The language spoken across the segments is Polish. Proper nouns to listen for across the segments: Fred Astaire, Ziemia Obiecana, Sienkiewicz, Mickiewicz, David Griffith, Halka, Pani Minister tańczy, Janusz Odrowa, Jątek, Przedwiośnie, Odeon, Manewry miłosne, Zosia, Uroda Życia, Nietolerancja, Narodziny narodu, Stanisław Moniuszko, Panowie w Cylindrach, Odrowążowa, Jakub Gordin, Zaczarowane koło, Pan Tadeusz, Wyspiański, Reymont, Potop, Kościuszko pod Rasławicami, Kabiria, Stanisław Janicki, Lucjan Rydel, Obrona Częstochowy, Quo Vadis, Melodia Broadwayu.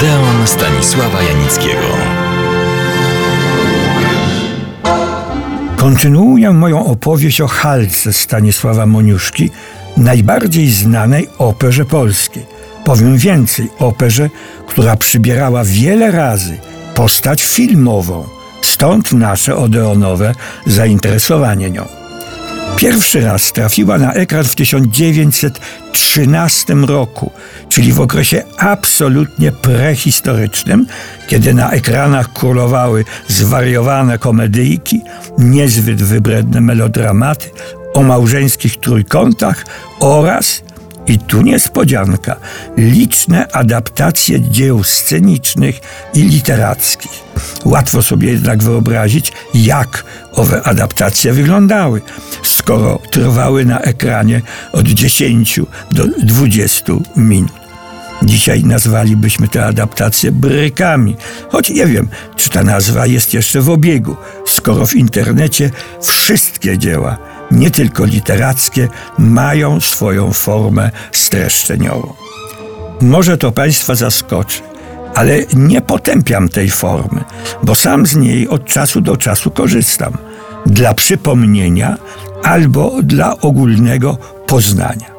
Odeon Stanisława Janickiego. Kontynuuję moją opowieść o Halce Stanisława Moniuszki, najbardziej znanej operze polskiej. Powiem więcej, operze, która przybierała wiele razy postać filmową, stąd nasze odeonowe zainteresowanie nią. Pierwszy raz trafiła na ekran w 1913 roku, czyli w okresie absolutnie prehistorycznym, kiedy na ekranach królowały zwariowane komedyjki, niezbyt wybredne melodramaty o małżeńskich trójkątach oraz, i tu niespodzianka, liczne adaptacje dzieł scenicznych i literackich. Łatwo sobie jednak wyobrazić, jak owe adaptacje wyglądały, skoro trwały na ekranie od 10 do 20 minut. Dzisiaj nazwalibyśmy te adaptacje brykami, choć nie wiem, czy ta nazwa jest jeszcze w obiegu, skoro w internecie wszystkie dzieła, nie tylko literackie, mają swoją formę streszczeniową. Może to Państwa zaskoczy, ale nie potępiam tej formy, bo sam z niej od czasu do czasu korzystam. Dla przypomnienia albo dla ogólnego poznania.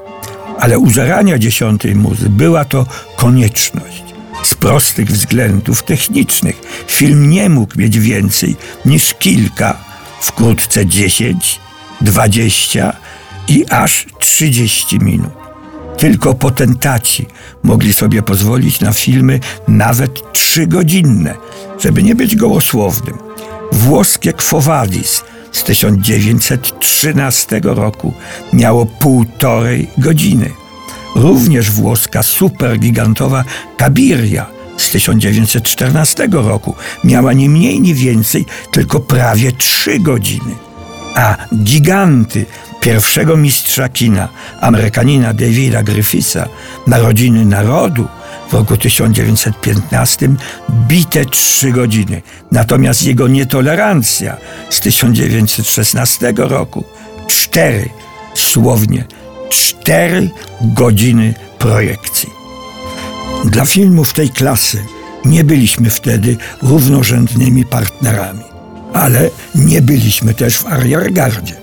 Ale u zarania dziesiątej muzy była to konieczność. Z prostych względów technicznych film nie mógł mieć więcej niż kilka, wkrótce 10, 20 i aż 30 minut. Tylko potentaci mogli sobie pozwolić na filmy nawet 3-godzinne, żeby nie być gołosłownym. Włoskie Quo Vadis z 1913 roku miało 1,5 godziny. Również włoska supergigantowa Kabiria z 1914 roku miała nie mniej, nie więcej, tylko prawie 3 godziny. A giganty pierwszego mistrza kina, Amerykanina Davida Griffitha, Narodziny narodu w roku 1915 bite 3 godziny. Natomiast jego Nietolerancja z 1916 roku 4, słownie 4 godziny projekcji. Dla filmów tej klasy nie byliśmy wtedy równorzędnymi partnerami. Ale nie byliśmy też w ariergardzie.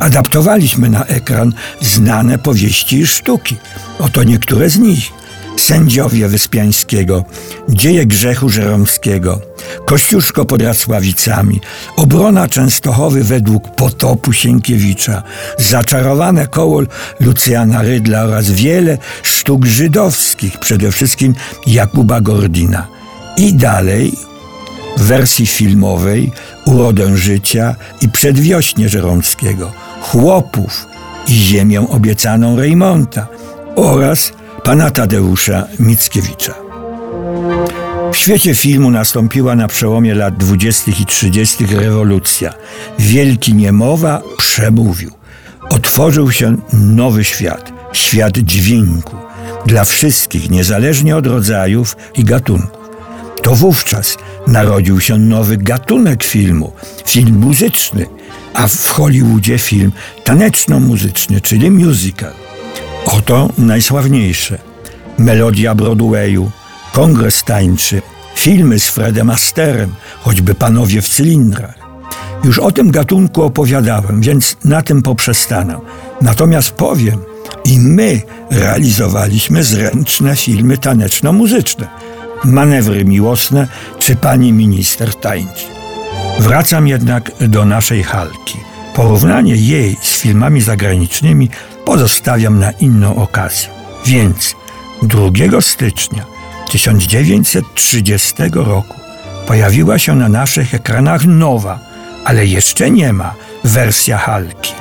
Adaptowaliśmy na ekran znane powieści i sztuki. Oto niektóre z nich. Sędziowie Wyspiańskiego, Dzieje grzechu Żeromskiego, Kościuszko pod Rasławicami, Obrona Częstochowy według Potopu Sienkiewicza, Zaczarowane koło Lucjana Rydla oraz wiele sztuk żydowskich, przede wszystkim Jakuba Gordina. I dalej w wersji filmowej Urodę Życia i Przedwiośnie Żeromskiego, Chłopów i Ziemię Obiecaną Reymonta oraz Pana Tadeusza Mickiewicza. W świecie filmu nastąpiła na przełomie lat 20. i 30. rewolucja. Wielki Niemowa przemówił. Otworzył się nowy świat, świat dźwięku, dla wszystkich, niezależnie od rodzajów i gatunków. To wówczas narodził się nowy gatunek filmu, film muzyczny, a w Hollywoodzie film taneczno-muzyczny, czyli musical. Oto najsławniejsze: Melodia Broadwayu, Kongres tańczy, filmy z Fredem Asterem, choćby Panowie w cylindrach. Już o tym gatunku opowiadałem, więc na tym poprzestanę. Natomiast powiem, i my realizowaliśmy zręczne filmy taneczno-muzyczne. Manewry miłosne czy Pani Minister tańczy. Wracam jednak do naszej Halki. Porównanie jej z filmami zagranicznymi pozostawiam na inną okazję. Więc 2 stycznia 1930 roku pojawiła się na naszych ekranach nowa, ale jeszcze nie ma, wersja Halki.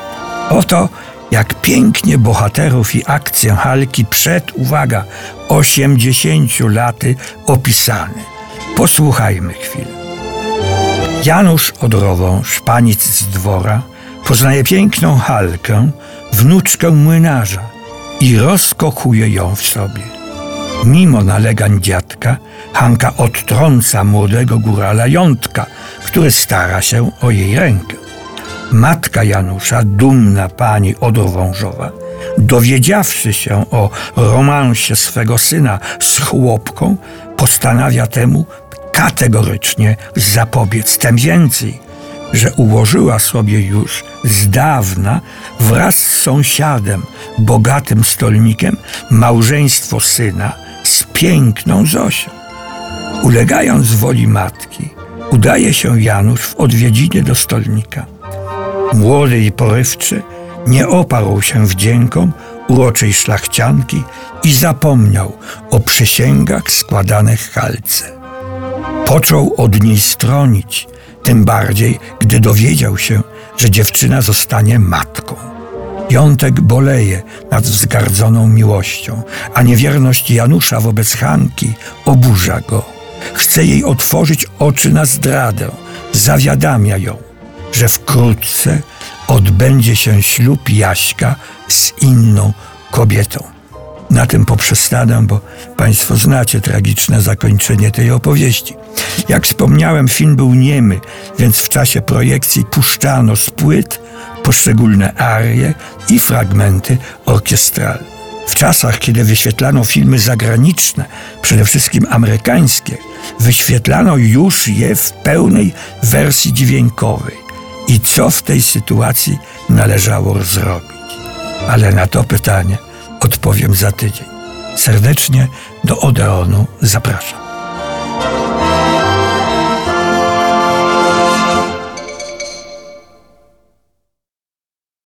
Oto jak pięknie bohaterów i akcję Halki przed, uwaga, 80 laty opisany. Posłuchajmy chwilę. Janusz Odrową, szpanic z dwora, poznaje piękną Halkę, wnuczkę młynarza, i rozkochuje ją w sobie. Mimo nalegań dziadka, Hanka odtrąca młodego górala Jątka, który stara się o jej rękę. Matka Janusza, dumna pani Odrowążowa, dowiedziawszy się o romansie swego syna z chłopką, postanawia temu kategorycznie zapobiec. Tym więcej, że ułożyła sobie już z dawna wraz z sąsiadem, bogatym stolnikiem, małżeństwo syna z piękną Zosią. Ulegając woli matki, udaje się Janusz w odwiedziny do stolnika. Młody i porywczy nie oparł się wdziękom uroczej szlachcianki i zapomniał o przysięgach składanych Halce. Począł od niej stronić, tym bardziej, gdy dowiedział się, że dziewczyna zostanie matką. Jątek boleje nad wzgardzoną miłością, a niewierność Janusza wobec Hanki oburza go. Chce jej otworzyć oczy na zdradę, zawiadamia ją, że wkrótce odbędzie się ślub Jaśka z inną kobietą. Na tym poprzestanę, bo Państwo znacie tragiczne zakończenie tej opowieści. Jak wspomniałem, film był niemy, więc w czasie projekcji puszczano z płyt poszczególne arie i fragmenty orkiestralne. W czasach, kiedy wyświetlano filmy zagraniczne, przede wszystkim amerykańskie, wyświetlano już je w pełnej wersji dźwiękowej. I co w tej sytuacji należało zrobić? Ale na to pytanie odpowiem za tydzień. Serdecznie do Odeonu zapraszam.